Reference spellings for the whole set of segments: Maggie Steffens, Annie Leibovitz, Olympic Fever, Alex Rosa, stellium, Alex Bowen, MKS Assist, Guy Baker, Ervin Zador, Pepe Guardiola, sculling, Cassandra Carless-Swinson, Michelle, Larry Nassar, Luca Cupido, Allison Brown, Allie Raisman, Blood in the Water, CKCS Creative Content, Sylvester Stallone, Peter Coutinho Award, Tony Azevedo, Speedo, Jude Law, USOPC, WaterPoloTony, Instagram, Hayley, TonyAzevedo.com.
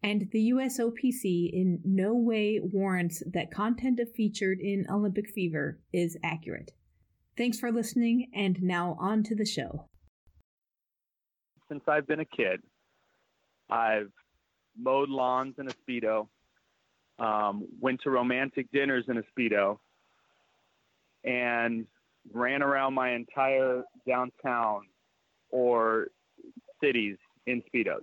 and the USOPC in no way warrants that content featured in Olympic Fever is accurate. Thanks for listening, and now on to the show. Since I've been a kid, I've mowed lawns in a Speedo, went to romantic dinners in a Speedo, and ran around my entire downtown or cities in Speedos.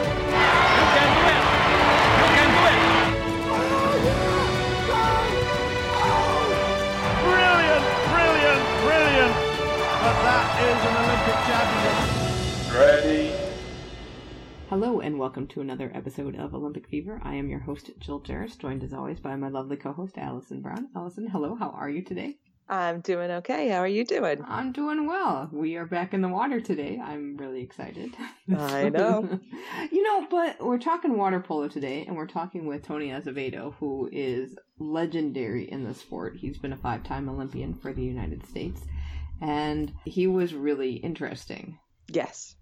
You can do it! You can do it! Brilliant, brilliant, brilliant! But that is an Olympic championship. Ready? Hello and welcome to another episode of Olympic Fever. I am your host, Jill Jarris, joined as always by my lovely co-host, Allison Brown. Allison, hello, how are you today? I'm doing okay. How are you doing? I'm doing well. We are back in the water today. I'm really excited. I know. But we're talking water polo today, and we're talking with Tony Azevedo, who is legendary in the sport. He's been a five-time Olympian for the United States, and he was really interesting. Yes.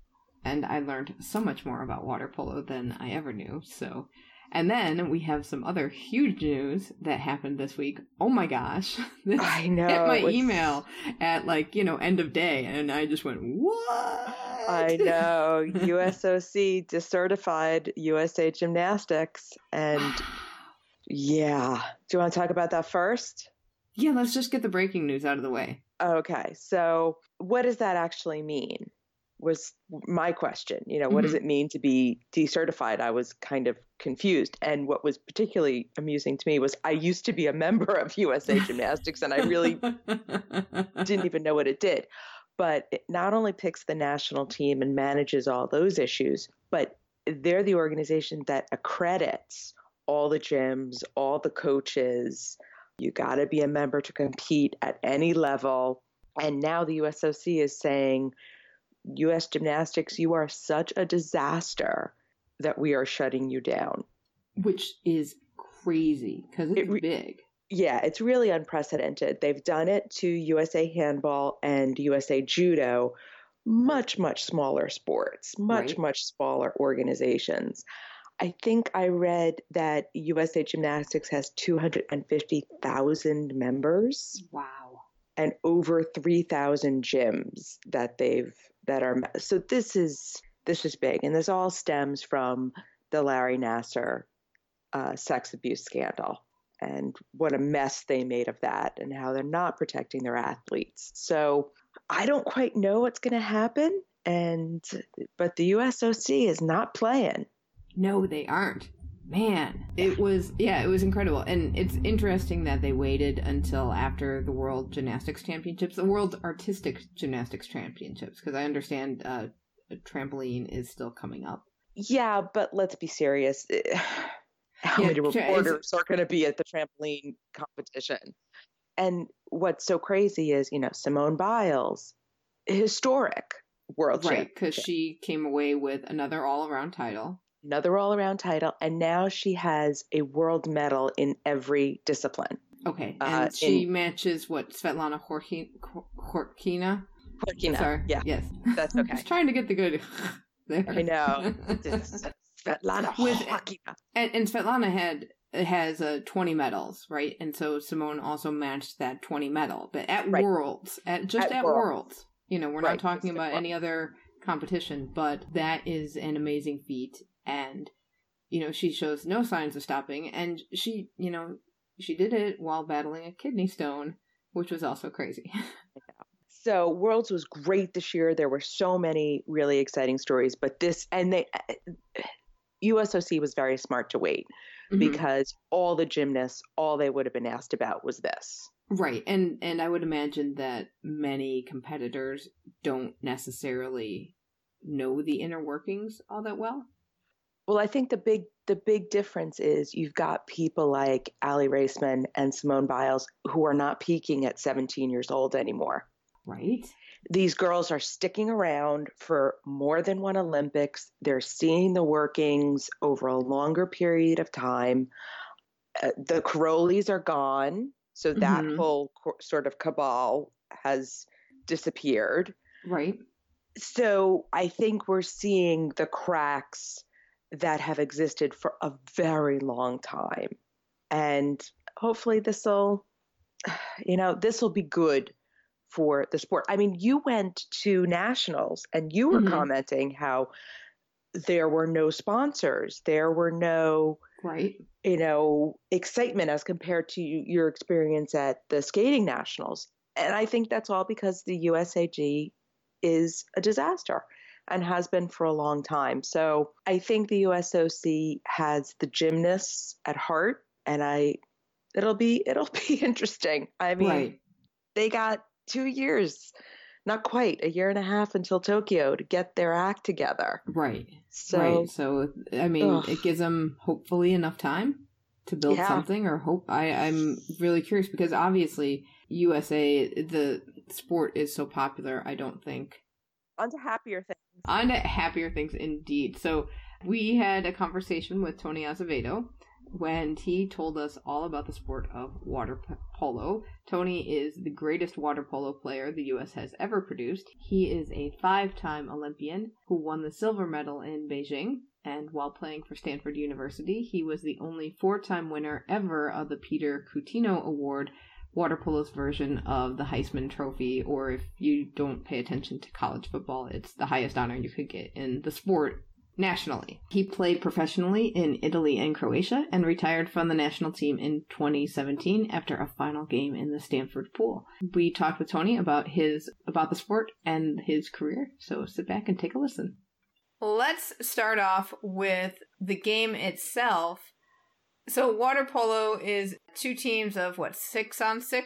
And I learned so much more about water polo than I ever knew. So, and then we have some other huge news that happened this week. Oh my gosh. This I know. Hit my email at end of day. And I just went, what? I know. USOC decertified USA Gymnastics. And yeah. Do you want to talk about that first? Yeah, let's just get the breaking news out of the way. Okay. So what does that actually mean? Was my question. What does it mean to be decertified? I was kind of confused. And what was particularly amusing to me was I used to be a member of USA Gymnastics, and I really didn't even know what it did. But it not only picks the national team and manages all those issues, but they're the organization that accredits all the gyms, all the coaches. You got to be a member to compete at any level. And now the USOC is saying, U.S. Gymnastics, you are such a disaster that we are shutting you down. Which is crazy because it's big. Yeah, it's really unprecedented. They've done it to USA Handball and USA Judo, much, much smaller sports, much, right, much smaller organizations. I think I read that USA Gymnastics has 250,000 members. Wow. And over 3,000 gyms so this is big, and this all stems from the Larry Nassar sex abuse scandal and what a mess they made of that and how they're not protecting their athletes. So I don't quite know what's going to happen, but the USOC is not playing. No, they aren't. Man, it was incredible. And it's interesting that they waited until after the World Gymnastics Championships, the World Artistic Gymnastics Championships, because I understand trampoline is still coming up. Yeah, but let's be serious. How many reporters are going to be at the trampoline competition? And what's so crazy is, Simone Biles, historic world champion. Right, because she came away with another all-around title. And now she has a world medal in every discipline. Okay, and she matches Svetlana Horkina? Horkina, sorry. Yeah. Yes. That's okay. I was trying to get the good there. I know. Svetlana Horkina. And Svetlana had it has 20 medals, right? And so Simone also matched that 20 medal, but at right. Worlds, at Worlds, you know, we're right. not talking about any other competition, but that is an amazing feat. And, you know, she shows no signs of stopping, and she, you know, she did it while battling a kidney stone, which was also crazy. So Worlds was great this year. There were so many really exciting stories, but USOC was very smart to wait mm-hmm. because all the gymnasts, all they would have been asked about was this. Right. And I would imagine that many competitors don't necessarily know the inner workings all that well. Well, I think the big difference is you've got people like Allie Raisman and Simone Biles who are not peaking at 17 years old anymore. Right. These girls are sticking around for more than one Olympics. They're seeing the workings over a longer period of time. The Carolis are gone. So that mm-hmm. whole sort of cabal has disappeared. Right. So I think we're seeing the cracks that have existed for a very long time. And hopefully this will be good for the sport. I mean, you went to nationals and you were mm-hmm. commenting how there were no sponsors. There were no, right. you know, excitement as compared to your experience at the skating nationals. And I think that's all because the USAG is a disaster and has been for a long time. So I think the USOC has the gymnasts at heart, and it'll be interesting. I mean, right. they got 2 years, not quite, a year and a half until Tokyo to get their act together. Right. So I mean, it gives them hopefully enough time to build something or hope. I'm really curious because obviously USA, the sport is so popular. I don't think. On to happier things. On to happier things indeed. So we had a conversation with Tony Azevedo when he told us all about the sport of water polo. Tony is the greatest water polo player the U.S. has ever produced. He is a 5-time Olympian who won the silver medal in Beijing. And while playing for Stanford University, he was the only 4-time winner ever of the Peter Coutinho Award, water polo's version of the Heisman Trophy, or if you don't pay attention to college football, it's the highest honor you could get in the sport nationally. He played professionally in Italy and Croatia and retired from the national team in 2017 after a final game in the Stanford pool. We talked with Tony about the sport and his career, so sit back and take a listen. Let's start off with the game itself. So water polo is 2 teams of what, 6-on-6?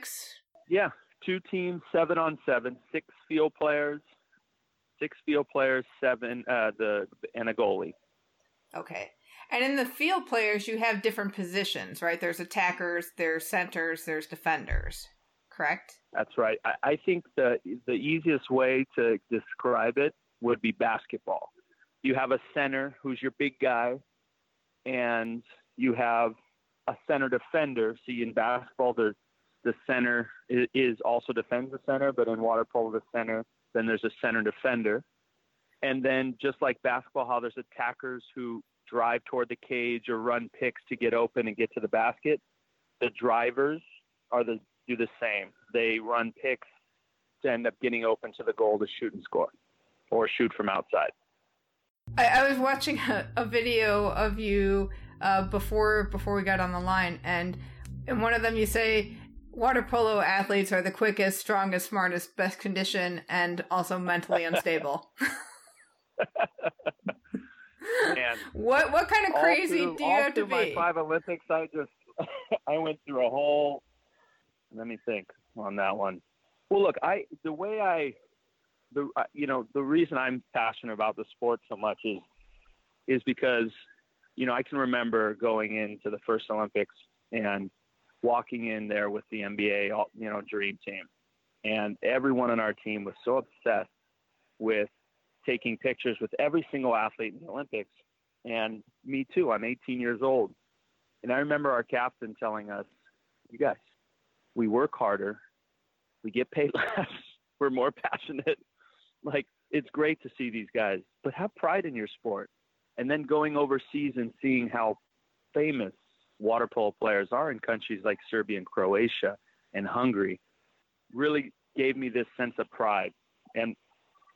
Yeah, 2 teams, 7-on-7, 6 field players. 6 field players, 7 and a goalie. Okay. And in the field players, you have different positions, right? There's attackers, there's centers, there's defenders, correct? That's right. I think the easiest way to describe it would be basketball. You have a center who's your big guy, and you have a center defender. See, in basketball, the center is also defends the center, but in water polo, the center – then there's a center defender. And then just like basketball, how there's attackers who drive toward the cage or run picks to get open and get to the basket. The drivers do the same. They run picks to end up getting open to the goal to shoot and score or shoot from outside. I was watching a video of you before we got on the line. And in one of them you say, water polo athletes are the quickest, strongest, smartest, best conditioned, and also mentally unstable. Man, what kind of crazy do you have to be? My 5 Olympics, I went through a whole. Let me think on that one. Well, look, the reason I'm passionate about the sport so much is because, you know, I can remember going into the first Olympics and walking in there with the NBA, you know, dream team. And everyone on our team was so obsessed with taking pictures with every single athlete in the Olympics. And me too, I'm 18 years old. And I remember our captain telling us, you guys, we work harder, we get paid less, we're more passionate. Like, it's great to see these guys, but have pride in your sport. And then going overseas and seeing how famous water polo players are in countries like Serbia and Croatia and Hungary really gave me this sense of pride. And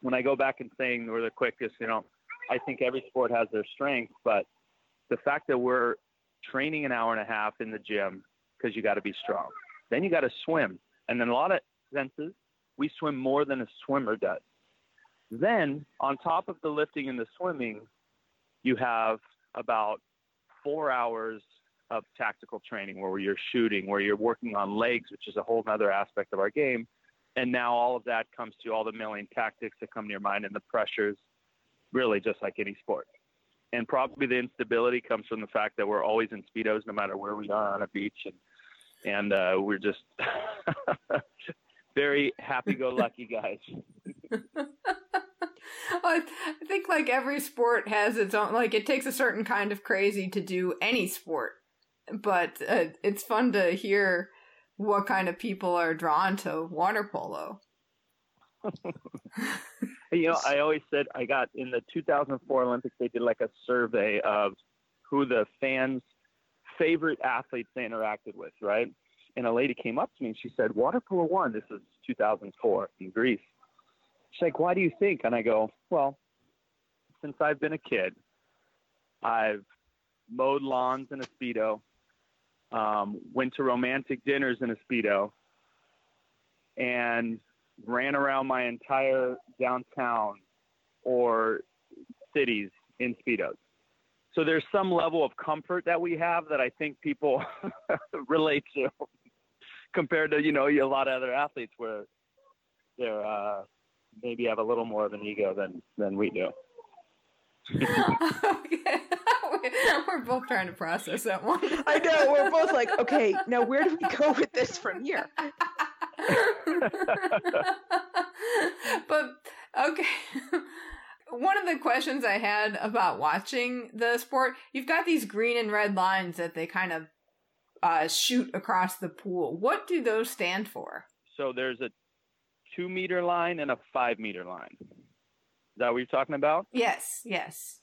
when I go back and saying we're the quickest, you know, I think every sport has their strengths, but the fact that we're training an hour and a half in the gym because you got to be strong, then you got to swim. And in a lot of senses, we swim more than a swimmer does. Then on top of the lifting and the swimming, you have about 4 hours of tactical training where you're shooting, where you're working on legs, which is a whole other aspect of our game. And now all of that comes to all the million tactics that come to your mind and the pressures, really just like any sport. And probably the instability comes from the fact that we're always in Speedos no matter where we are on a beach. And we're just very happy-go-lucky guys. I think like every sport has its own, like it takes a certain kind of crazy to do any sport, but it's fun to hear what kind of people are drawn to water polo. You know, I always said I got in the 2004 Olympics, they did like a survey of who the fans' favorite athletes they interacted with, right? And a lady came up to me and she said, water polo won. This is 2004 in Greece. She's like, why do you think? And I go, well, since I've been a kid, I've mowed lawns in a Speedo, went to romantic dinners in a Speedo, and ran around my entire downtown or cities in Speedos. So there's some level of comfort that we have that I think people relate to compared to, you know, a lot of other athletes where they're, maybe have a little more of an ego than we do. Okay. We're both trying to process that one. I know. We're both like, okay, now where do we go with this from here? But, okay. One of the questions I had about watching the sport, you've got these green and red lines that they kind of shoot across the pool. What do those stand for? So there's a 2-meter line and a 5-meter line. Is that what you're talking about? Yes, yes.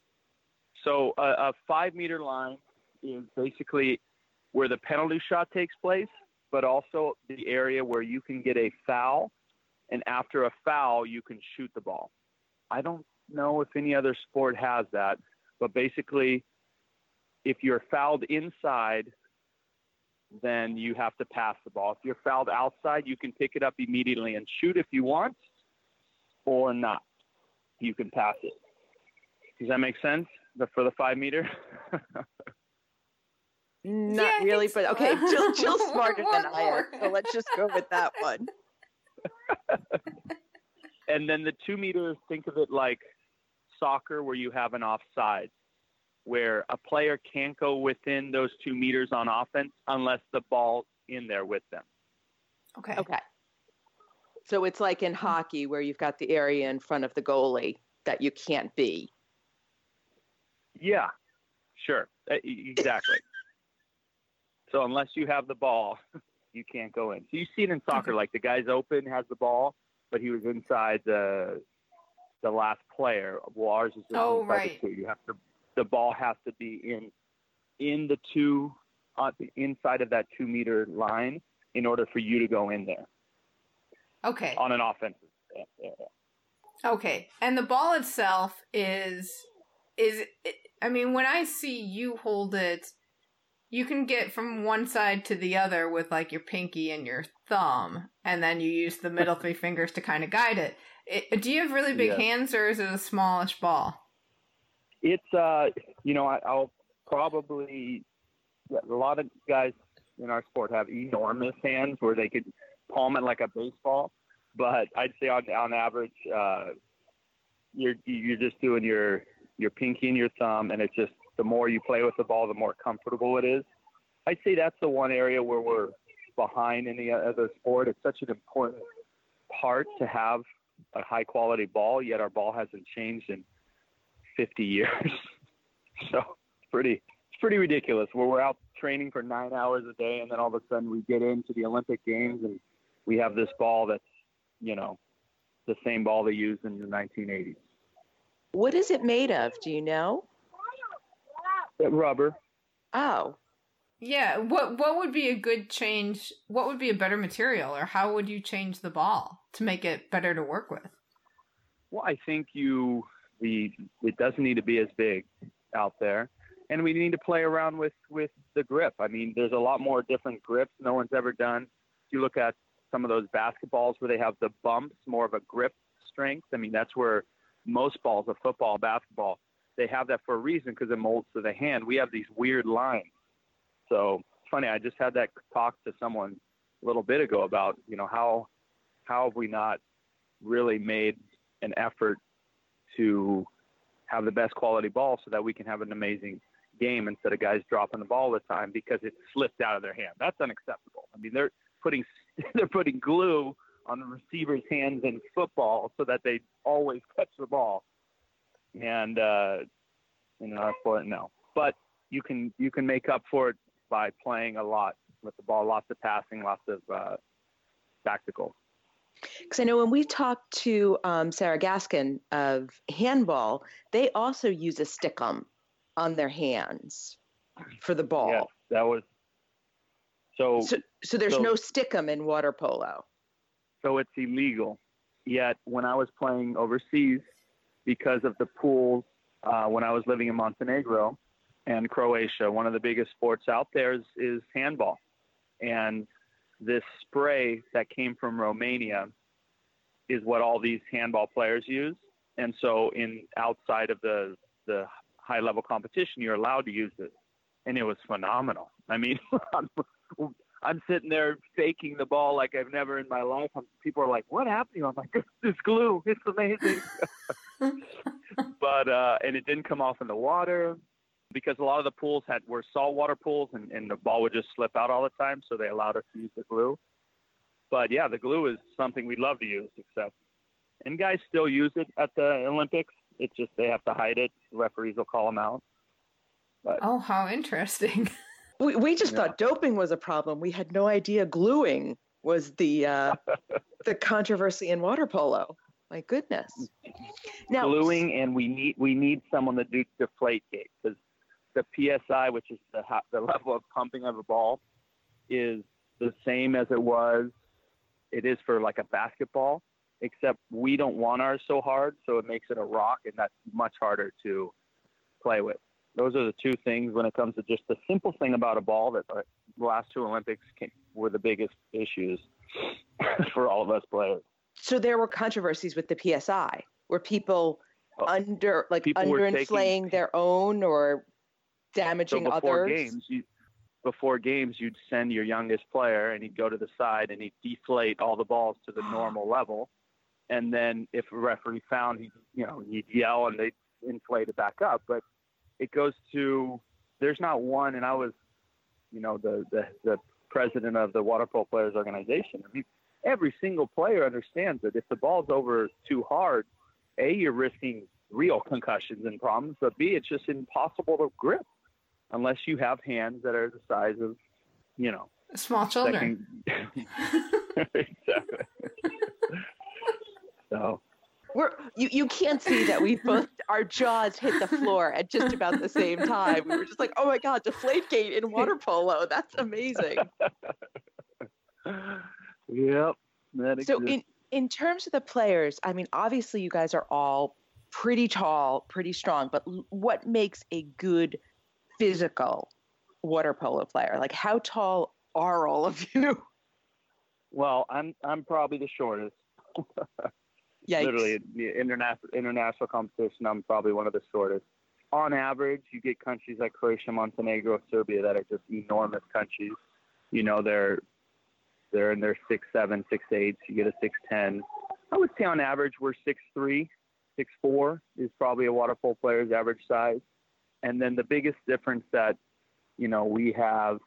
So a 5-meter line is basically where the penalty shot takes place, but also the area where you can get a foul, and after a foul, you can shoot the ball. I don't know if any other sport has that, but basically, if you're fouled inside, then you have to pass the ball. If you're fouled outside, you can pick it up immediately and shoot if you want, or not. You can pass it. Does that make sense for the 5-meter? Not really, but okay, Jill's smarter than I am, so let's just go with that one. And then the 2 meters, think of it like soccer where you have an offside, where a player can't go within those 2 meters on offense unless the ball's in there with them. Okay. Okay. So it's like in hockey where you've got the area in front of the goalie that you can't be. Yeah, sure. Exactly. So unless you have the ball, you can't go in. So you see it in soccer, like the guy's open, has the ball, but he was inside the last player. Well, ours is inside the two. You have to... The ball has to be in the two, on the inside of that 2-meter line in order for you to go in there. Okay. On an offensive. Yeah. Okay. And the ball itself is, I mean, when I see you hold it, you can get from one side to the other with like your pinky and your thumb, and then you use the middle three fingers to kind of guide it. Do you have really big hands, or is it a smallish ball? It's, you know, I'll probably, a lot of guys in our sport have enormous hands where they could palm it like a baseball. But I'd say on average, you're just doing your pinky and your thumb, and it's just the more you play with the ball, the more comfortable it is. I'd say that's the one area where we're behind any other sport. It's such an important part to have a high-quality ball, yet our ball hasn't changed in 50 years. So it's pretty ridiculous where we're out training for 9 hours a day, and then all of a sudden we get into the Olympic Games and we have this ball that's, you know, the same ball they used in the 1980s. What is it made of? Do you know? Rubber. Oh. Yeah. What would be a good change? What would be a better material, or how would you change the ball to make it better to work with? Well, I think it doesn't need to be as big out there, and we need to play around with the grip. I mean, there's a lot more different grips no one's ever done. If you look at some of those basketballs where they have the bumps, more of a grip strength. I mean, that's where most balls of football, basketball, they have that for a reason because it molds to the hand. We have these weird lines. So it's funny. I just had that talk to someone a little bit ago about, you know, how have we not really made an effort to have the best quality ball so that we can have an amazing game instead of guys dropping the ball all the time because it slipped out of their hand. That's unacceptable. I mean, they're putting glue on the receiver's hands in football so that they always catch the ball. And, but you can make up for it by playing a lot with the ball, lots of passing, lots of tactical. Because I know when we talked to Sarah Gaskin of handball, they also use a stickum on their hands for the ball. Yes, that was so. There's no stickum in water polo. So it's illegal. Yet when I was playing overseas, because of the pools, when I was living in Montenegro and Croatia, one of the biggest sports out there is handball, and this spray that came from Romania is what all these handball players use. And so outside of the high level competition, you're allowed to use it. And it was phenomenal. I mean, I'm sitting there faking the ball like I've never in my life. People are like, what happened? I'm like, it's glue. It's amazing. But, and it didn't come off in the water, because a lot of the pools were saltwater pools, and the ball would just slip out all the time, so they allowed us to use the glue. But, yeah, the glue is something we'd love to use, and guys still use it at the Olympics. It's just they have to hide it. The referees will call them out. But, oh, how interesting. We just thought doping was a problem. We had no idea gluing was the controversy in water polo. My goodness. Now, gluing, and we need someone to do deflate gate, because the PSI, which is the level of pumping of a ball, is the same as it is for like a basketball, except we don't want ours so hard, so it makes it a rock, and that's much harder to play with. Those are the two things when it comes to just the simple thing about a ball that the last two Olympics were the biggest issues for all of us players. So there were controversies with the PSI. Were people underinflating their own or damaging others? Before games, you'd send your youngest player, and he'd go to the side, and he'd deflate all the balls to the normal level. And then if a referee found, he'd yell, and they'd inflate it back up. But it goes to – there's not one – and I was, the president of the Water Polo Players Organization. I mean, every single player understands that if the ball's over too hard, A, you're risking real concussions and problems, but B, it's just impossible to grip unless you have hands that are the size of, small children. Exactly. So you can't see that we both, our jaws hit the floor at just about the same time. We were just like, oh my God, deflate gate in water polo. That's amazing. Yep. So in terms of the players, I mean, obviously you guys are all pretty tall, pretty strong, but what makes a good physical water polo player? Like, how tall are all of you? Well, I'm probably the shortest. Yikes. Literally, international competition, I'm probably one of the shortest. On average, you get countries like Croatia, Montenegro, Serbia that are just enormous countries. They're in their 6'7", 6'8", you get a 6'10". I would say on average we're 6'3", 6'4", is probably a water polo player's average size. And then the biggest difference that, we have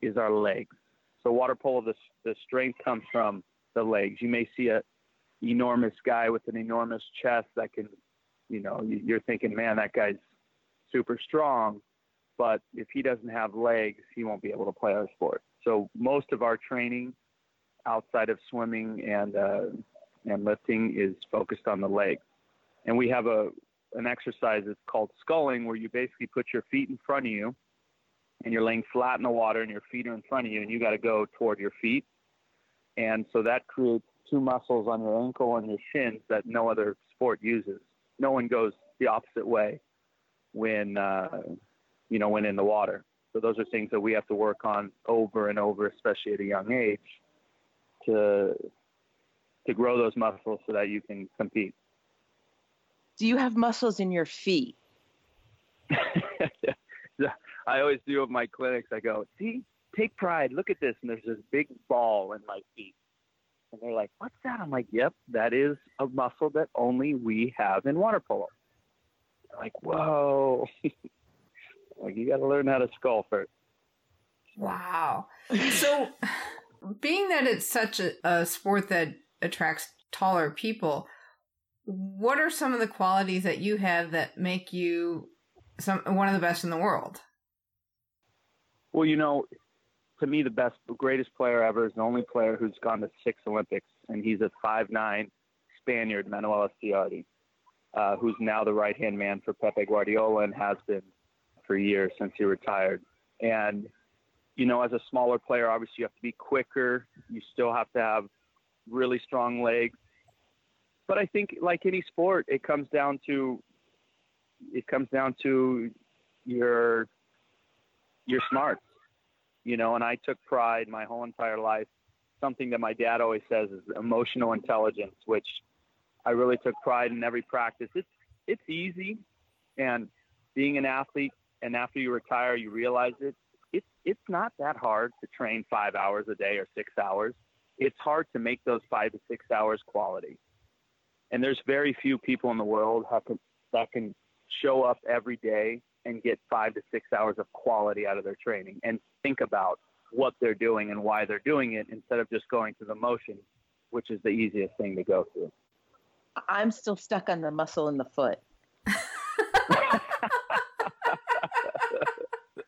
is our legs. So water polo, the strength comes from the legs. You may see an enormous guy with an enormous chest that can, you're thinking, man, that guy's super strong. But if he doesn't have legs, he won't be able to play our sport. So most of our training outside of swimming and lifting is focused on the legs. And we have an exercise that's called sculling, where you basically put your feet in front of you and you're laying flat in the water and your feet are in front of you and you got to go toward your feet. And so that creates two muscles on your ankle and your shins that no other sport uses. No one goes the opposite way when in the water. So those are things that we have to work on over and over, especially at a young age, to grow those muscles so that you can compete. Do you have muscles in your feet? I always do at my clinics. I go, see, take pride. Look at this. And there's this big ball in my feet. And they're like, what's that? I'm like, yep, that is a muscle that only we have in water polo. They're like, whoa. Like, you got to learn how to skull first. Wow. So being that it's such a sport that attracts taller people, what are some of the qualities that you have that make you one of the best in the world? Well, to me, the greatest player ever is the only player who's gone to 6 Olympics, and he's a 5'9" Spaniard, Manuel Estiarte, who's now the right-hand man for Pepe Guardiola and has been for years since he retired. And, as a smaller player, obviously you have to be quicker. You still have to have really strong legs. But I think, like any sport, it comes down to your smarts, and I took pride my whole entire life. Something that my dad always says is emotional intelligence, which I really took pride in every practice. It's easy. And being an athlete, and after you retire, you realize it's not that hard to train 5 hours a day or 6 hours. It's hard to make those 5 to 6 hours quality. And there's very few people in the world that can show up every day and get 5 to 6 hours of quality out of their training and think about what they're doing and why they're doing it instead of just going through the motion, which is the easiest thing to go through. I'm still stuck on the muscle in the foot.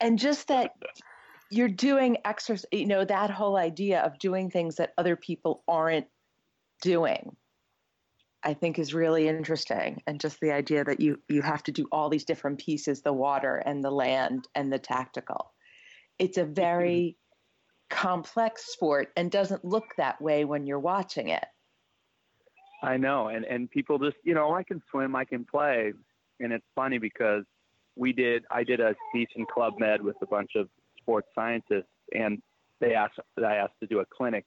And just that you're doing exercise, that whole idea of doing things that other people aren't doing, I think is really interesting. And just the idea that you have to do all these different pieces, the water and the land and the tactical. It's a very complex sport and doesn't look that way when you're watching it. I know. And people just, I can swim, I can play. And it's funny because I did a speech in Club Med with a bunch of sports scientists, and I asked to do a clinic.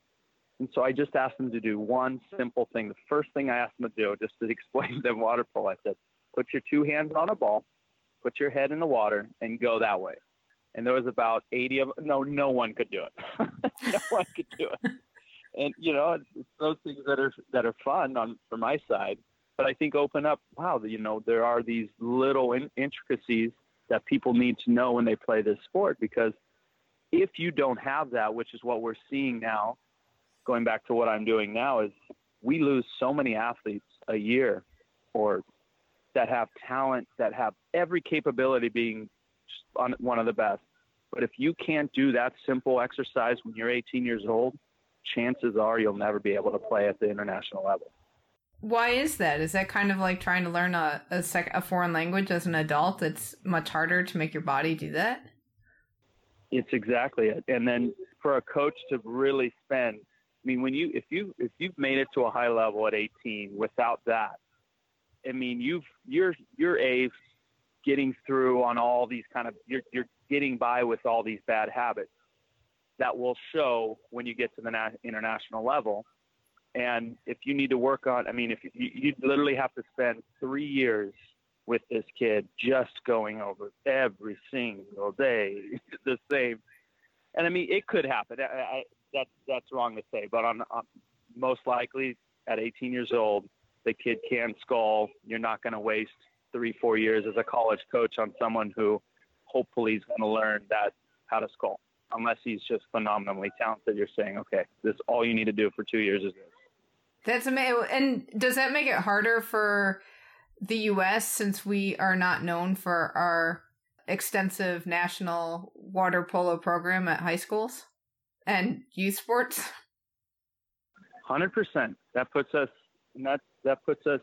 And so I just asked them to do one simple thing. The first thing I asked them to do, just to explain to them water polo, I said, put your two hands on a ball, put your head in the water, and go that way. And there was about 80 of them. No one could do it. No one could do it. And, it's those things that are fun from my side. But I think open up, wow, there are these little intricacies that people need to know when they play this sport, because if you don't have that, which is what we're seeing now, going back to what I'm doing now, is we lose so many athletes a year or that have talent, that have every capability being one of the best. But if you can't do that simple exercise when you're 18 years old, chances are you'll never be able to play at the international level. Why is that? Is that kind of like trying to learn a foreign language as an adult? It's much harder to make your body do that? It's exactly it. And then for a coach to really spend, if you've made it to a high level at 18 without that, you're getting through on all these you're getting by with all these bad habits that will show when you get to the international level. And if you need to work on, you literally have to spend 3 years with this kid just going over every single day the same. And it could happen. That's wrong to say, but on most likely at 18 years old, the kid can skull. You're not going to waste 3-4 years as a college coach on someone who hopefully is going to learn how to skull, unless he's just phenomenally talented. You're saying, okay, this all you need to do for 2 years is this. That's amazing. And does that make it harder for the U.S. since we are not known for our extensive national water polo program at high schools and youth sports? 100%. That puts us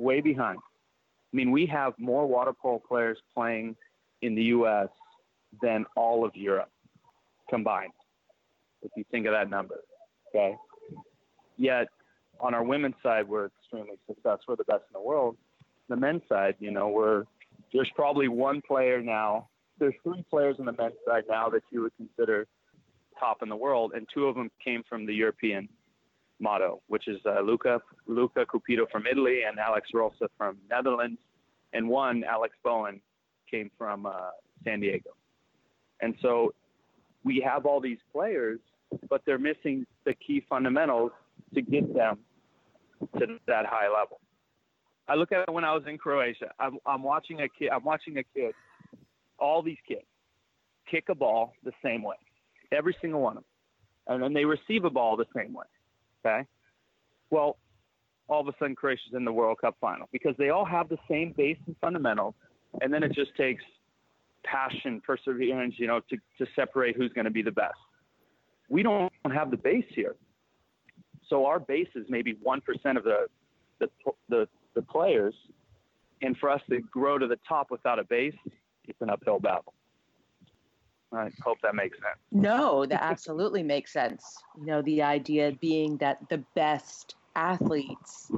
way behind. We have more water polo players playing in the U.S. than all of Europe combined, if you think of that number, okay? Yet, on our women's side, we're extremely successful. We're the best in the world. The men's side, you know, there's probably one player now. There's three players on the men's side now that you would consider top in the world, and two of them came from the European motto, which is Luca Cupido from Italy and Alex Rosa from Netherlands, and one, Alex Bowen, came from San Diego. And so we have all these players, but they're missing the key fundamentals to get them to that high level. I look at it when I was in Croatia. I'm watching a kid, all these kids, kick a ball the same way, every single one of them. And then they receive a ball the same way, okay? Well, all of a sudden Croatia's in the World Cup final because they all have the same base and fundamentals, and then it just takes passion, perseverance, you know, to separate who's going to be the best. We don't have the base here. So our base is maybe 1% of the players. And for us to grow to the top without a base, it's an uphill battle. I hope that makes sense. No, that absolutely makes sense. You know, the idea being that the best athletes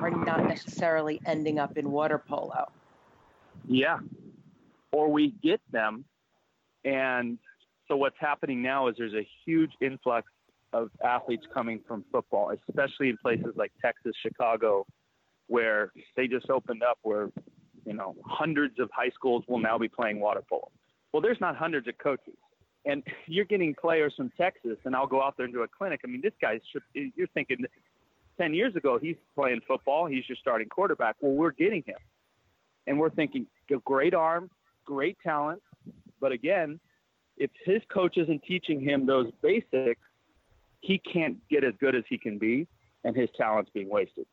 are not necessarily ending up in water polo. Yeah. Or we get them. And so what's happening now is there's a huge influx of athletes coming from football, especially in places like Texas, Chicago, where they just opened up where, you know, hundreds of high schools will now be playing water polo. Well, there's not hundreds of coaches. And you're getting players from Texas, and I'll go out there and do a clinic. I mean, this guy, you're thinking 10 years ago, he's playing football. He's your starting quarterback. Well, we're getting him. And we're thinking, great arm, great talent. But again, if his coach isn't teaching him those basics, he can't get as good as he can be, and his talent's being wasted.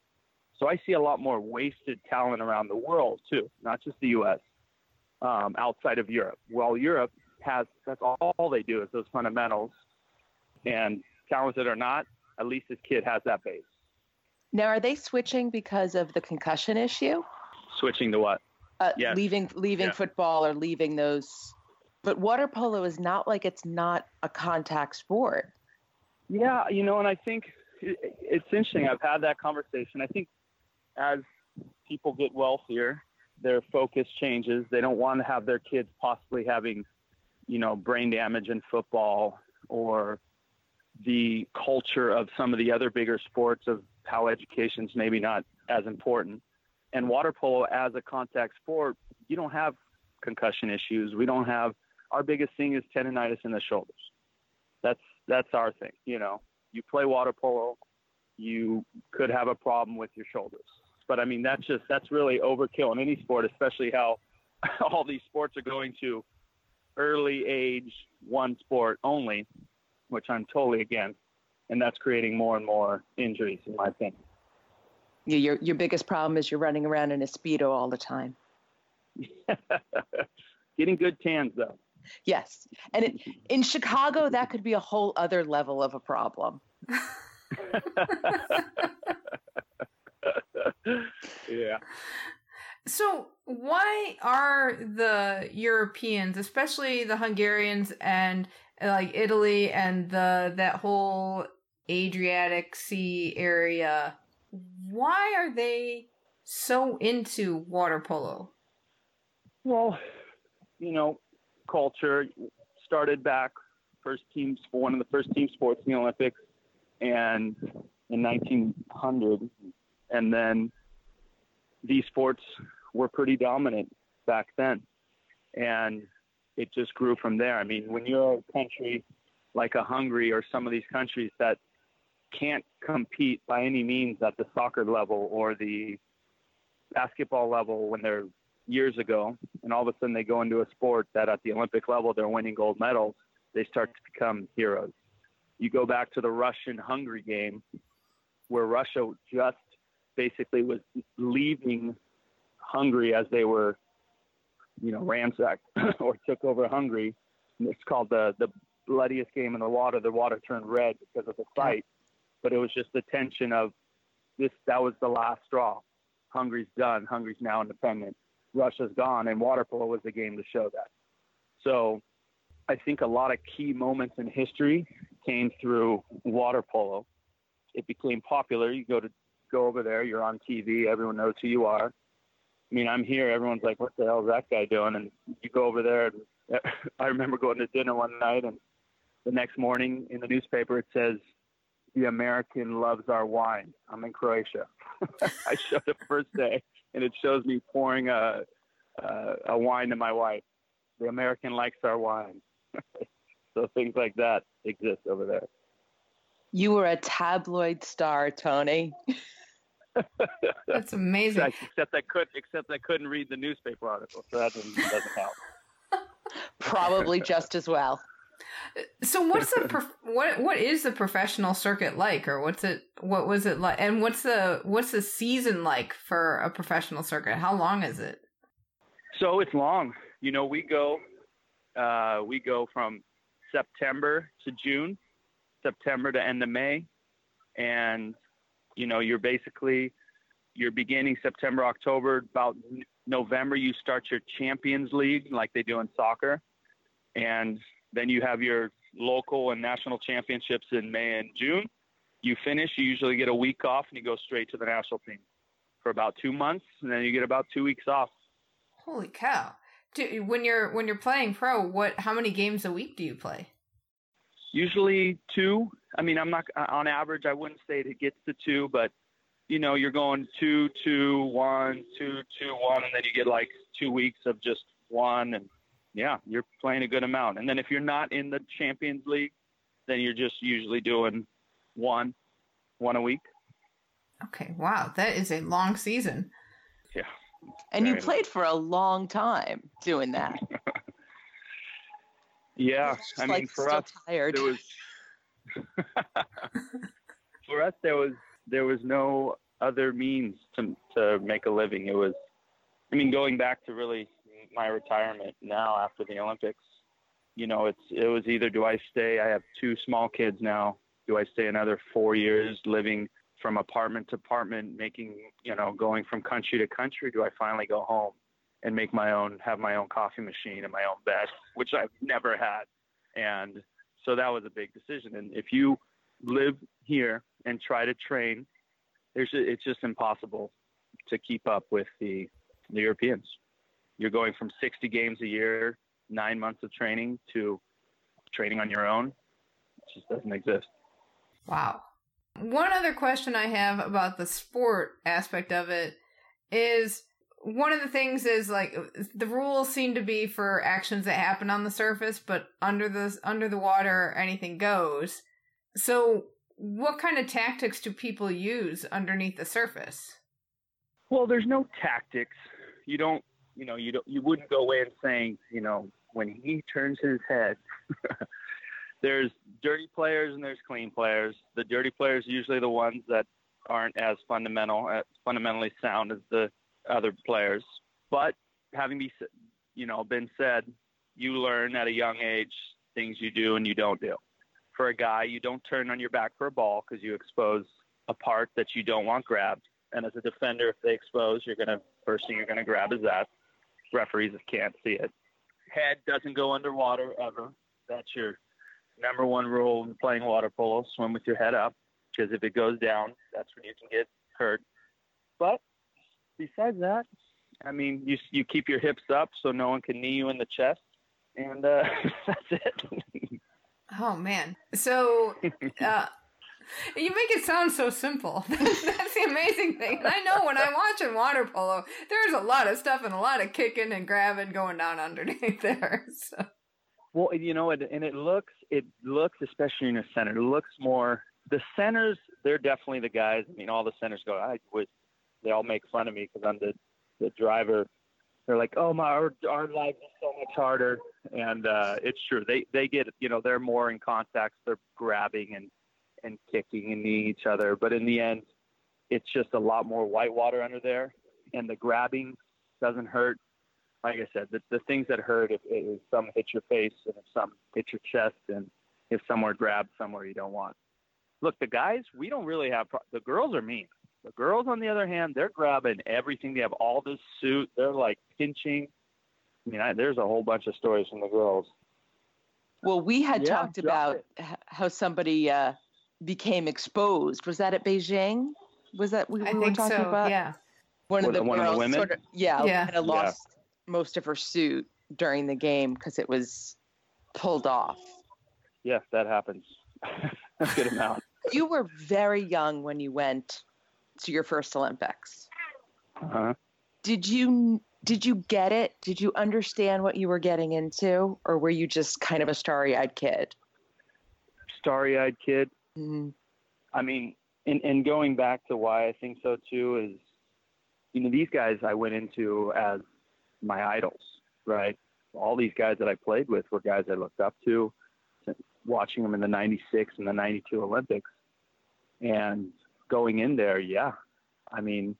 So I see a lot more wasted talent around the world, too, not just the U.S., outside of Europe. Well, Europe has – that's all they do is those fundamentals. And talented or not, at least this kid has that base. Now, are they switching because of the concussion issue? Switching to what? Yes. Leaving yeah. Football or leaving those. But water polo is not like it's not a contact sport. Yeah, you know, and I think it's interesting. I've had that conversation. I think as people get wealthier, their focus changes. They don't want to have their kids possibly having, you know, brain damage in football or the culture of some of the other bigger sports of how education's maybe not as important. And water polo as a contact sport, you don't have concussion issues. We don't have – our biggest thing is tendonitis in the shoulders. That's our thing, you know. You play water polo, you could have a problem with your shoulders. But, I mean, that's really overkill in any sport, especially how all these sports are going to early age, one sport only, which I'm totally against. And that's creating more and more injuries, in my opinion. Your biggest problem is you're running around in a Speedo all the time. Getting good tans, though. Yes. And in Chicago, that could be a whole other level of a problem. Yeah. So why are the Europeans, especially the Hungarians and like Italy and that whole Adriatic Sea area, why are they so into water polo? Well, you know, culture started back one of the first team sports in the Olympics, and in 1900, and then these sports were pretty dominant back then, and it just grew from there. I mean, when you're a country like a Hungary or some of these countries that can't compete by any means at the soccer level or the basketball level when they're years ago, and all of a sudden they go into a sport that at the Olympic level they're winning gold medals, they start to become heroes. You go back to the Russian-Hungary game where Russia just basically was leaving Hungary as they were, you know, ransacked or took over Hungary. And it's called the bloodiest game in the water. The water turned red because of the fight, but it was just the tension of this. That was the last straw. Hungary's done. Hungary's now independent. Russia's gone, and water polo was the game to show that. So I think a lot of key moments in history came through water polo. It became popular. You go over there, you're on TV, everyone knows who you are. I mean, I'm here, everyone's like, what the hell is that guy doing? And you go over there, and I remember going to dinner one night, and the next morning in the newspaper it says, the American loves our wine. I'm in Croatia. I showed up first day, and it shows me pouring a wine to my wife. The American likes our wine. So things like that exist over there. You were a tabloid star, Tony. That's amazing. Except I couldn't read the newspaper article, so that doesn't help. Probably just as well. So what's the what is the professional circuit like, or what was it like, and what's the season like for a professional circuit? How long is it? So it's long. You know, we go from September to June, September to end of May, and you know, you're beginning September, October, about November, you start your Champions League like they do in soccer. And then you have your local and national championships in May and June. You finish, you usually get a week off, and you go straight to the national team for about 2 months. And then you get about 2 weeks off. Holy cow. Dude, when you're playing pro, how many games a week do you play? Usually two. I mean, on average, I wouldn't say it gets to two, but you know, you're going 2, 2, 1, 2, 2, 1, and then you get like 2 weeks of just one, and yeah, you're playing a good amount. And then if you're not in the Champions League, then you're just usually doing one a week. Okay. Wow. That is a long season. Yeah. And you played for a long time doing that. Yeah. I mean, for us, tired. There was no other means to make a living. It was, I mean, going back to really my retirement now after the Olympics, you know, it was either do I stay? I have two small kids now. Do I stay another 4 years living from apartment to apartment, making, you know, going from country to country? Do I finally go home and make have my own coffee machine and my own bed, which I've never had? And so that was a big decision. And if you live here and try to train, it's just impossible to keep up with the Europeans. You're going from 60 games a year, 9 months of training, to training on your own. It just doesn't exist. Wow. One other question I have about the sport aspect of it is, one of the things is, like, the rules seem to be for actions that happen on the surface, but under the water, anything goes. So what kind of tactics do people use underneath the surface? Well, there's no tactics. You wouldn't go in saying, you know, when he turns his head. There's dirty players and there's clean players. The dirty players are usually the ones that aren't as fundamentally sound as the other players. But having been said, you learn at a young age things you do and you don't do. For a guy, you don't turn on your back for a ball because you expose a part that you don't want grabbed. And as a defender, if they expose, first thing you're going to grab is that. Referees can't see it. Head doesn't go underwater ever. That's your number one rule in playing water polo. Swim with your head up, because if it goes down, that's when you can get hurt. But besides that, I mean, you keep your hips up so no one can knee you in the chest, and that's it. Oh, man. So you make it sound so simple. That's the amazing thing. And I know when I'm watching water polo, there's a lot of stuff and a lot of kicking and grabbing going down underneath there. So. Well, you know, and it looks, especially in the center, it looks more. The centers, they're definitely the guys. I mean, all the centers go, they all make fun of me because I'm the driver. They're like, oh, our lives are so much harder. And it's true. They get, you know, they're more in contact. They're grabbing and kicking and kneeing each other. But in the end, it's just a lot more white water under there. And the grabbing doesn't hurt. Like I said, the things that hurt, if some hit your face and if some hit your chest and if somewhere grabbed somewhere you don't want. Look, the guys, we don't really have – the girls are mean. The girls, on the other hand, they're grabbing everything. They have all this suit. They're, like, pinching. I mean, there's a whole bunch of stories from the girls. Well, we had talked about how somebody became exposed. Was that at Beijing? Was that we were talking about? Yeah. One of the women? Sort of, kind of lost most of her suit during the game because it was pulled off. Yes, that happens. A good amount. You were very young when you went to your first Olympics. Uh-huh. Did you get it? Did you understand what you were getting into, or were you just kind of a starry-eyed kid? Starry-eyed kid. Mm-hmm. I mean, and going back to why I think so too is, you know, these guys I went into as my idols, right? All these guys that I played with were guys I looked up to, watching them in the 96 and the 92 Olympics. And going in there, I mean,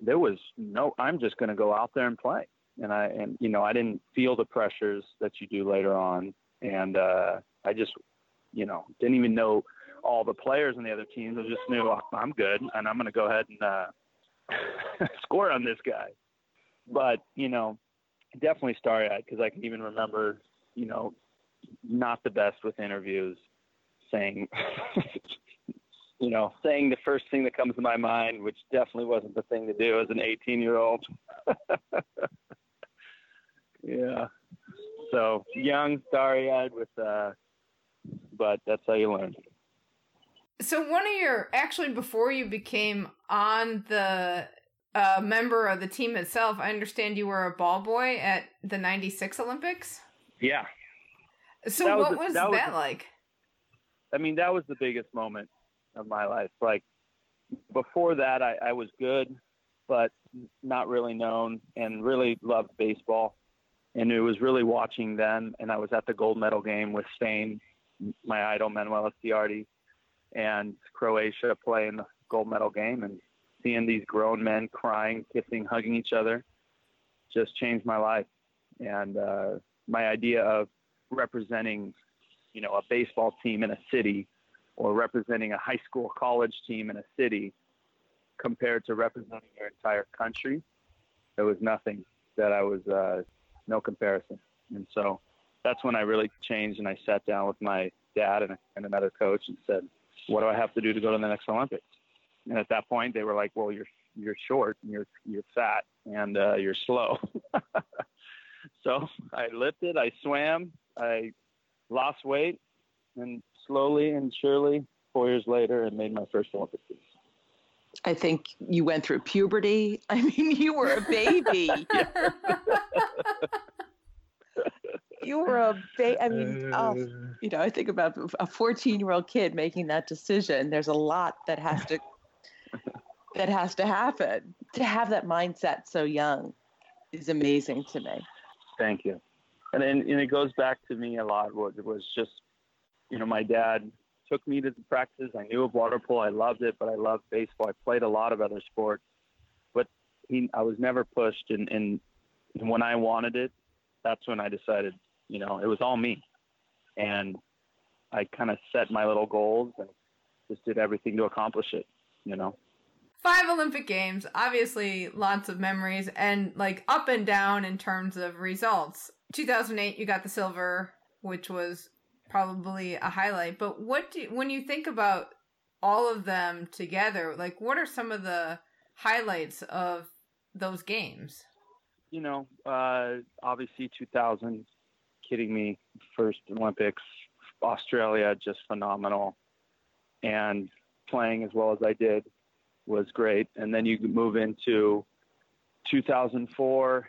there was no, I'm just going to go out there and play. And you know, I didn't feel the pressures that you do later on. And I just, you know, didn't even know all the players on the other teams. I just knew I'm good and I'm going to go ahead and score on this guy. But, you know, definitely starry-eyed, because I can even remember, you know, not the best with interviews, saying, you know, saying the first thing that comes to my mind, which definitely wasn't the thing to do as an 18-year-old. Yeah. So young, starry-eyed with, but that's how you learn. So one of your, actually before you became on the member of the team itself, I understand you were a ball boy at the 96 Olympics? Yeah. So what was that like? I mean, that was the biggest moment of my life. Like, before that, I was good, but not really known, and really loved baseball. And it was really watching them. And I was at the gold medal game with Spain, my idol Manuel Estiarte, and Croatia play in the gold medal game. And seeing these grown men crying, kissing, hugging each other just changed my life. And my idea of representing, you know, a baseball team in a city, or representing a high school college team in a city, compared to representing your entire country, there was nothing that I was, no comparison. And so that's when I really changed, and I sat down with my dad and another coach and said, what do I have to do to go to the next Olympics? And at that point they were like, well, you're short, and you're fat, and you're slow. So I lifted, I swam, I lost weight, and slowly and surely 4 years later I made my first Olympics. I think you went through puberty. I mean, you were a baby. You were a baby. I mean, you know, I think about a 14-year-old kid making that decision. There's a lot that has to happen. To have that mindset so young is amazing to me. Thank you. And then, and it goes back to me a lot. It was just, you know, my dad took me to the practices. I knew of water polo. I loved it, but I loved baseball. I played a lot of other sports, but I was never pushed. And when I wanted it, that's when I decided, you know, it was all me. And I kind of set my little goals and just did everything to accomplish it, you know. 5 Olympic Games, obviously lots of memories, and like up and down in terms of results. 2008, you got the silver, which was probably a highlight. But what do you, when you think about all of them together, like what are some of the highlights of those games? You know, obviously 2000, kidding me, first Olympics, Australia, just phenomenal. And playing as well as I did was great. And then you move into 2004.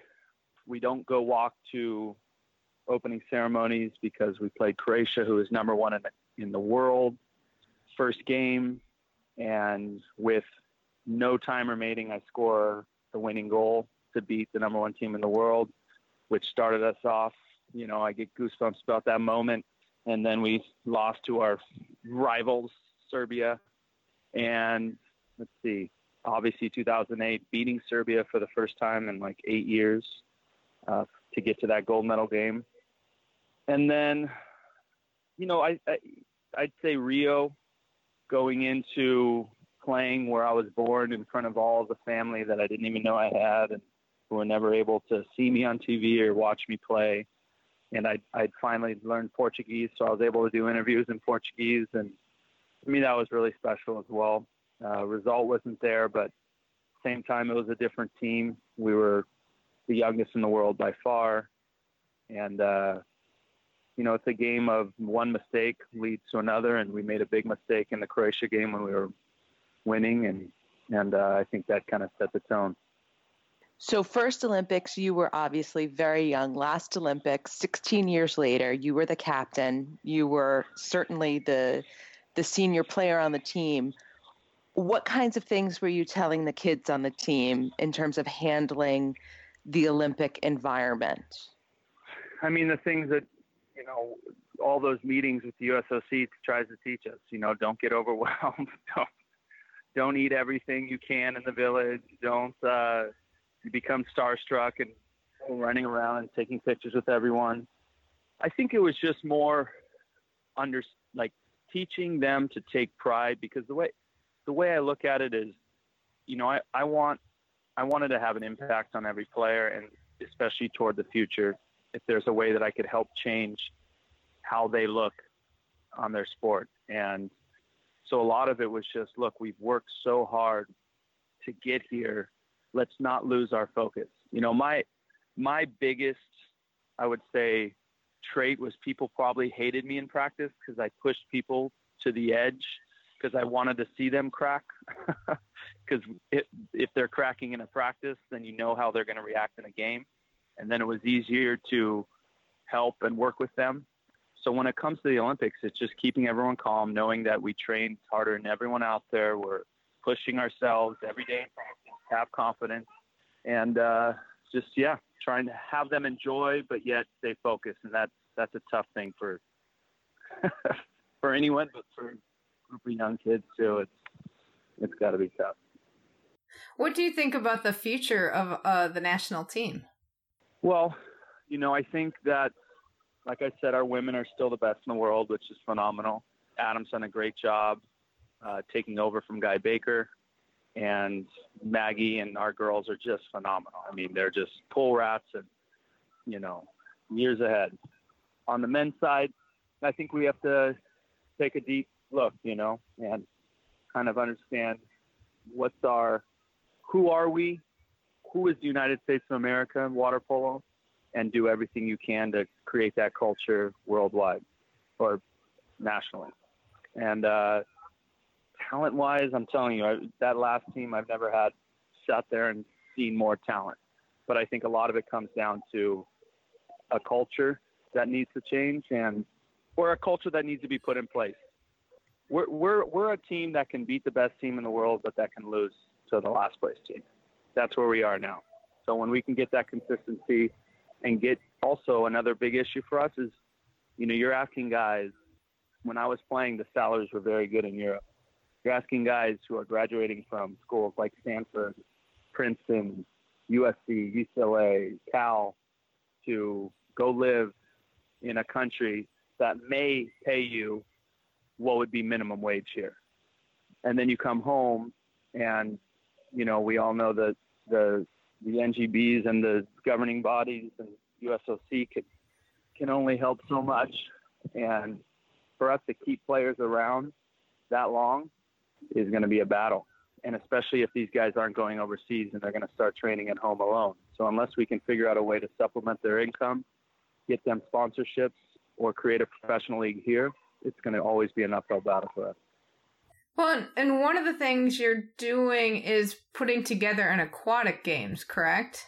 We don't go walk to opening ceremonies because we played Croatia, who is number one in the world, first game. And with no time remaining, I score the winning goal to beat the number one team in the world, which started us off. You know, I get goosebumps about that moment. And then we lost to our rivals, Serbia. And let's see, obviously 2008, beating Serbia for the first time in like 8 years to get to that gold medal game. And then, you know, I'd say Rio, going into playing where I was born in front of all of the family that I didn't even know I had and who were never able to see me on TV or watch me play. and I'd finally learned Portuguese, so I was able to do interviews in Portuguese, and to me that was really special as well. Result wasn't there, but at the same time, it was a different team. We were the youngest in the world by far, and it's a game of one mistake leads to another, and we made a big mistake in the Croatia game when we were winning, and I think that kind of set the tone. So first Olympics, you were obviously very young. Last Olympics, 16 years later, you were the captain. You were certainly the senior player on the team. What kinds of things were you telling the kids on the team in terms of handling the Olympic environment? I mean, the things that, all those meetings with the USOC tries to teach us, don't get overwhelmed. Don't eat everything you can in the village. Don't you become starstruck and running around and taking pictures with everyone. I think it was just more teaching them to take pride, because the way I look at it is, I wanted to have an impact on every player, and especially toward the future. If there's a way that I could help change how they look on their sport. And so a lot of it was just, look, we've worked so hard to get here. Let's not lose our focus. My biggest, I would say, trait was people probably hated me in practice because I pushed people to the edge because I wanted to see them crack. Because if they're cracking in a practice, then how they're going to react in a game. And then it was easier to help and work with them. So when it comes to the Olympics, it's just keeping everyone calm, knowing that we trained harder than everyone out there. We're pushing ourselves every day in practice. Have confidence, and trying to have them enjoy, but yet stay focused. And that's a tough thing for for anyone, but for a group of young kids too. It's got to be tough. What do you think about the future of the national team? Well, I think that, like I said, our women are still the best in the world, which is phenomenal. Adam's done a great job taking over from Guy Baker. And Maggie and our girls are just phenomenal. I mean, they're just pull rats and, years ahead. On the men's side, I think we have to take a deep look, and kind of understand who are we? Who is the United States of America in water polo? And do everything you can to create that culture worldwide or nationally. And, talent-wise, I'm telling you, that last team, I've never had sat there and seen more talent. But I think a lot of it comes down to a culture that needs to change, or a culture that needs to be put in place. We're a team that can beat the best team in the world, but that can lose to the last place team. That's where we are now. So when we can get that consistency, and get also another big issue for us is, you're asking guys. When I was playing, the salaries were very good in Europe. You're asking guys who are graduating from schools like Stanford, Princeton, USC, UCLA, Cal, to go live in a country that may pay you what would be minimum wage here. And then you come home and, we all know that the NGBs and the governing bodies and USOC can only help so much. And for us to keep players around that long, is going to be a battle, and especially if these guys aren't going overseas and they're going to start training at home alone. So unless we can figure out a way to supplement their income, get them sponsorships, or create a professional league here, it's going to always be an uphill battle for us. Well, and one of the things you're doing is putting together an aquatic games, correct?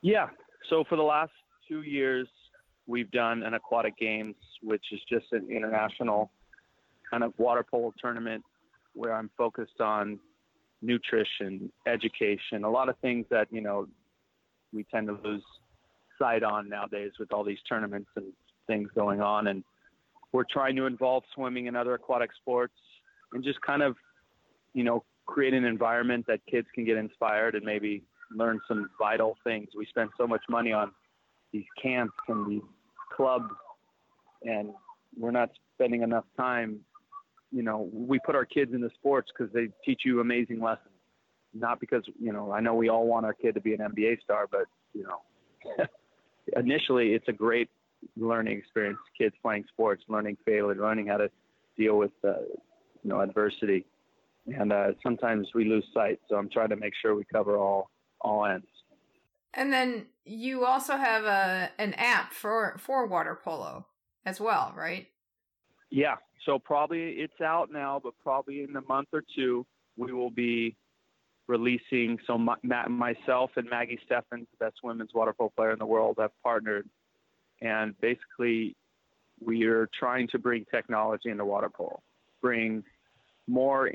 Yeah. So for the last 2 years, we've done an aquatic games, which is just an international kind of water polo tournament where I'm focused on nutrition, education, a lot of things that, we tend to lose sight on nowadays with all these tournaments and things going on. And we're trying to involve swimming and other aquatic sports and just kind of, create an environment that kids can get inspired and maybe learn some vital things. We spend so much money on these camps and these clubs, and we're not spending enough time. We put our kids into sports because they teach you amazing lessons. Not because, I know we all want our kid to be an NBA star, but, initially it's a great learning experience, kids playing sports, learning failure, learning how to deal with, adversity. And sometimes we lose sight. So I'm trying to make sure we cover all ends. And then you also have an app for water polo as well, right? Yeah. So probably it's out now, but probably in a month or two, we will be releasing. So myself and Maggie Steffens, the best women's water polo player in the world, have partnered. And basically, we are trying to bring technology into water polo, bring more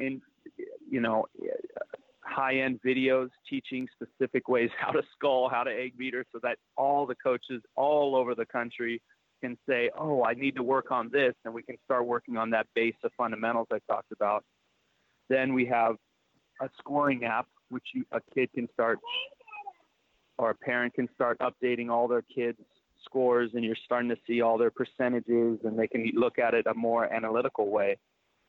high-end videos teaching specific ways how to scull, how to egg beater, so that all the coaches all over the country can say, oh, I need to work on this, and we can start working on that base of fundamentals I talked about. Then we have a scoring app, which a kid can start, or a parent can start updating all their kids' scores, and you're starting to see all their percentages, and they can look at it a more analytical way.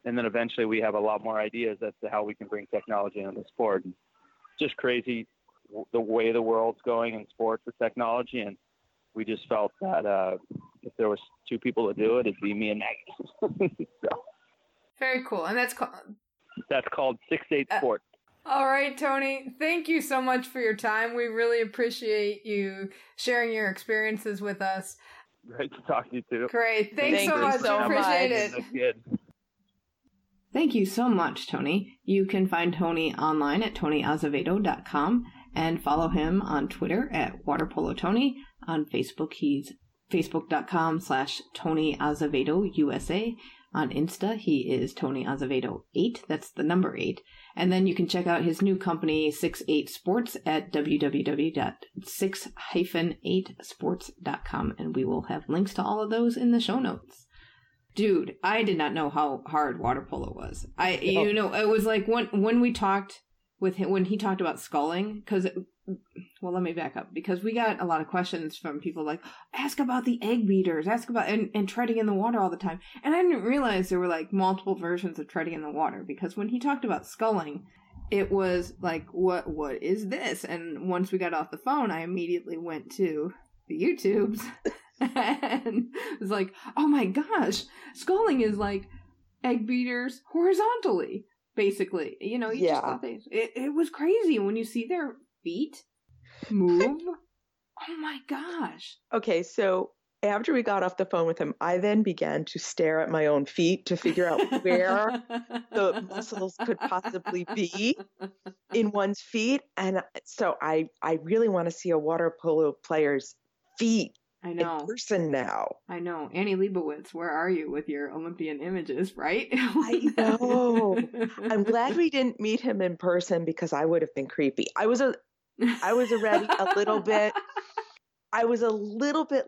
And then eventually we have a lot more ideas as to how we can bring technology into the sport. And just crazy the way the world's going in sports with technology. And we just felt that if there was two people to do it, it'd be me and Maggie. So. Very cool. And that's called 6-8 Sports. All right, Tony, thank you so much for your time. We really appreciate you sharing your experiences with us. Great to talk to you too. Great. Thanks so much. Appreciate it. Thank you so much, Tony. You can find Tony online at TonyAzevedo.com and follow him on Twitter at WaterPoloTony. On Facebook, he's Facebook.com/TonyAzevedoUSA. On Insta, he is TonyAzevedo8. That's the number 8. And then you can check out his new company, 6-8 Sports, at www.6-8sports.com. And we will have links to all of those in the show notes. Dude, I did not know how hard water polo was. It was like when we talked with him, when he talked about sculling, let me back up, because we got a lot of questions from people like, ask about the egg beaters, and treading in the water all the time. And I didn't realize there were like multiple versions of treading in the water, because when he talked about sculling, it was like, what is this? And once we got off the phone, I immediately went to the YouTubes. And it was like, oh my gosh, sculling is like egg beaters horizontally, basically. Just thought it was crazy when you see their feet move. Oh my gosh. Okay, so after we got off the phone with him, I then began to stare at my own feet to figure out where the muscles could possibly be in one's feet. And so I really want to see a water polo player's feet. I know. In person now. I know. Annie Leibovitz, where are you with your Olympian images, right? I know. I'm glad we didn't meet him in person, because I would have been creepy. I was already a little bit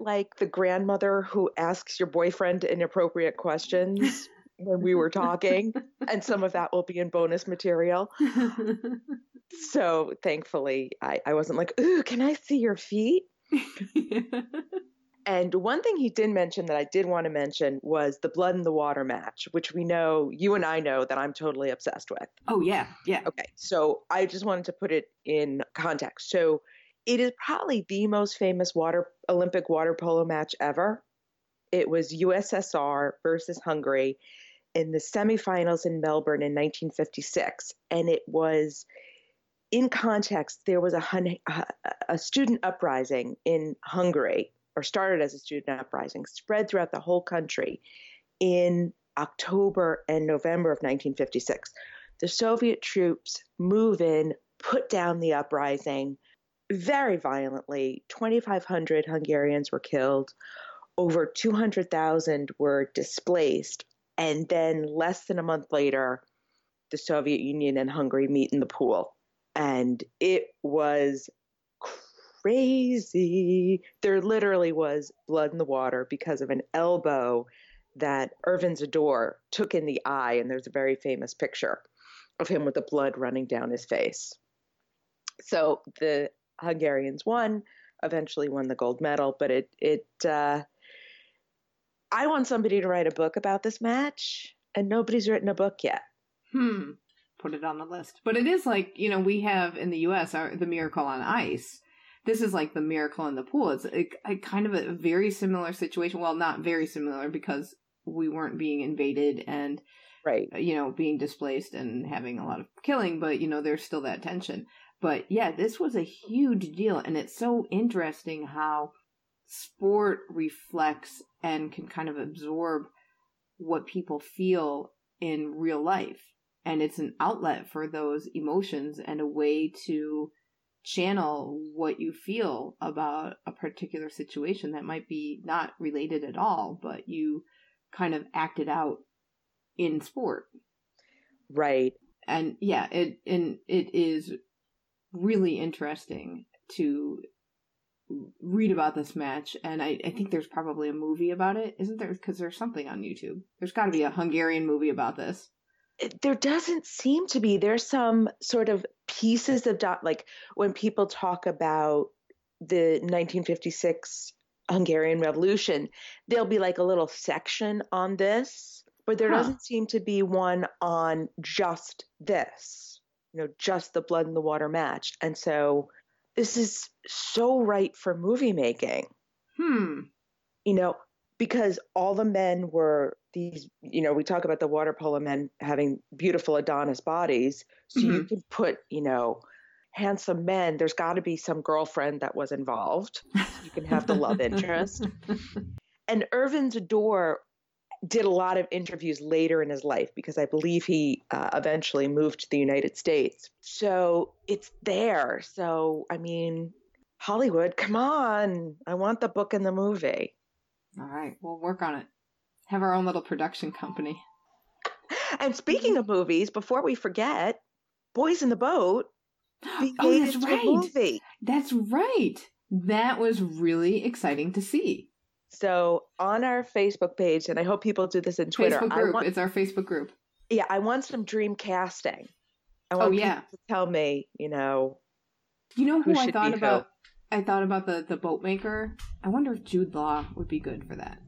like the grandmother who asks your boyfriend inappropriate questions when we were talking, and some of that will be in bonus material. So thankfully, I wasn't like, ooh, can I see your feet? And one thing he did mention that I did want to mention was the Blood in the Water match, which we know, you and I know, that I'm totally obsessed with. Oh, yeah. Yeah. Okay. So I just wanted to put it in context. So it is probably the most famous Olympic water polo match ever. It was USSR versus Hungary in the semifinals in Melbourne in 1956. And it was... in context, there was a student uprising in Hungary, or started as a student uprising, spread throughout the whole country in October and November of 1956. The Soviet troops move in, put down the uprising very violently. 2,500 Hungarians were killed. Over 200,000 were displaced. And then less than a month later, the Soviet Union and Hungary meet in the pool. And it was crazy. There literally was blood in the water because of an elbow that Ervin Zador took in the eye. And there's a very famous picture of him with the blood running down his face. So the Hungarians eventually won the gold medal. But I want somebody to write a book about this match, and nobody's written a book yet. Put it on the list. But it is like, we have in the U.S. the Miracle on Ice, this is like the miracle in the pool. It's a kind of a very similar situation. Well, not very similar because we weren't being invaded and, right, you know, being displaced and having a lot of killing, but, you know, there's still that tension. But yeah, this was a huge deal. And it's so interesting how sport reflects and can kind of absorb what people feel in real life. And it's an outlet for those emotions and a way to channel what you feel about a particular situation that might be not related at all, but you kind of acted out in sport. Right. And yeah, it is really interesting to read about this match. And I think there's probably a movie about it, isn't there? Because there's something on YouTube. There's got to be a Hungarian movie about this. There doesn't seem to be. There's some sort of pieces of like when people talk about the 1956 Hungarian Revolution, there'll be like a little section on this, but there doesn't seem to be one on just this, you know, just the Blood in the Water match. And so this is so right for movie making, you know, because all the men were these, you know, we talk about the water polo men having beautiful Adonis bodies. So you can put, you know, handsome men, there's got to be some girlfriend that was involved. You can have the love interest. And Ervin Zador did a lot of interviews later in his life because I believe he eventually moved to the United States. So it's there. So, I mean, Hollywood, come on. I want the book and the movie. All right. We'll work on it. Have our own little production company. And speaking of movies, before we forget, Boys in the Boat. Oh, that's right. Movie. That's right. That was really exciting to see. So on our Facebook page, and I hope people do this in Twitter. Facebook group. It's our Facebook group. Yeah, I want some dream casting. I want people to tell me, you know. You know who I thought about? I thought about the boat maker. I wonder if Jude Law would be good for that.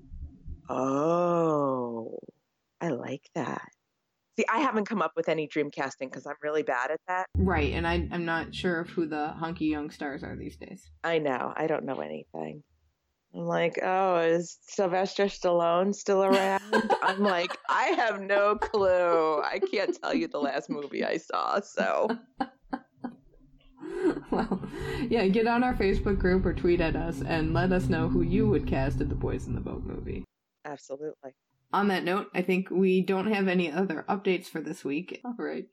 Oh, I like that. See, I haven't come up with any dream casting because I'm really bad at that. Right, and I'm not sure of who the honky young stars are these days. I know. I don't know anything. I'm like, oh, is Sylvester Stallone still around? I'm like, I have no clue. I can't tell you the last movie I saw, so. Well, yeah, get on our Facebook group or tweet at us and let us know who you would cast in the Boys in the Boat movie. Absolutely. On that note, I think we don't have any other updates for this week. All right.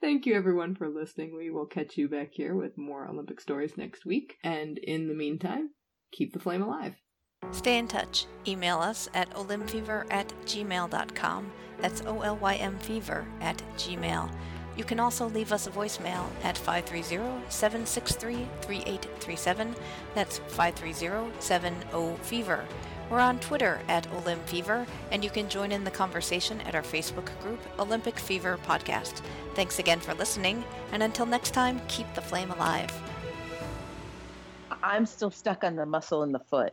Thank you, everyone, for listening. We will catch you back here with more Olympic stories next week. And in the meantime, keep the flame alive. Stay in touch. Email us at olymfever@gmail.com. That's olymfever@gmail. You can also leave us a voicemail at 530-763-3837. That's 530-70-FEVER. We're on Twitter at Olymp Fever, and you can join in the conversation at our Facebook group, Olympic Fever Podcast. Thanks again for listening, and until next time, keep the flame alive. I'm still stuck on the muscle in the foot.